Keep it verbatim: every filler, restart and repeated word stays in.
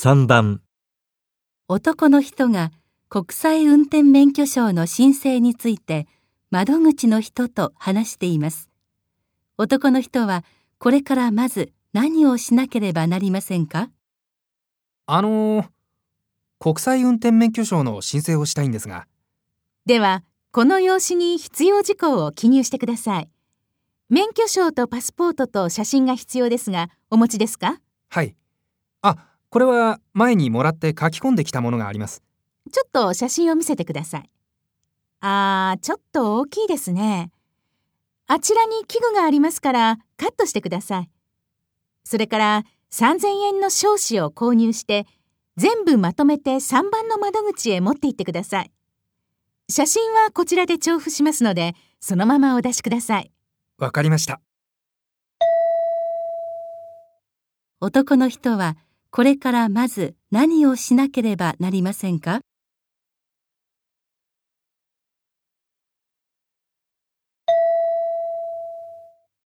さんばん、男の人が国際運転免許証の申請について窓口の人と話しています。男の人はこれからまず何をしなければなりませんか？あのー、国際運転免許証の申請をしたいんですが。では、この用紙に必要事項を記入してください。免許証とパスポートと写真が必要ですが、お持ちですか？はい。あ、これは前にもらって書き込んできたものがあります。ちょっと写真を見せてください。あー、ちょっと大きいですね。あちらに器具がありますからカットしてください。それからさんぜんえんの証紙を購入して、全部まとめてさんばんの窓口へ持って行ってください。写真はこちらで調布しますので、そのままお出しください。わかりました。男の人はこれからまず何をしなければなりませんか？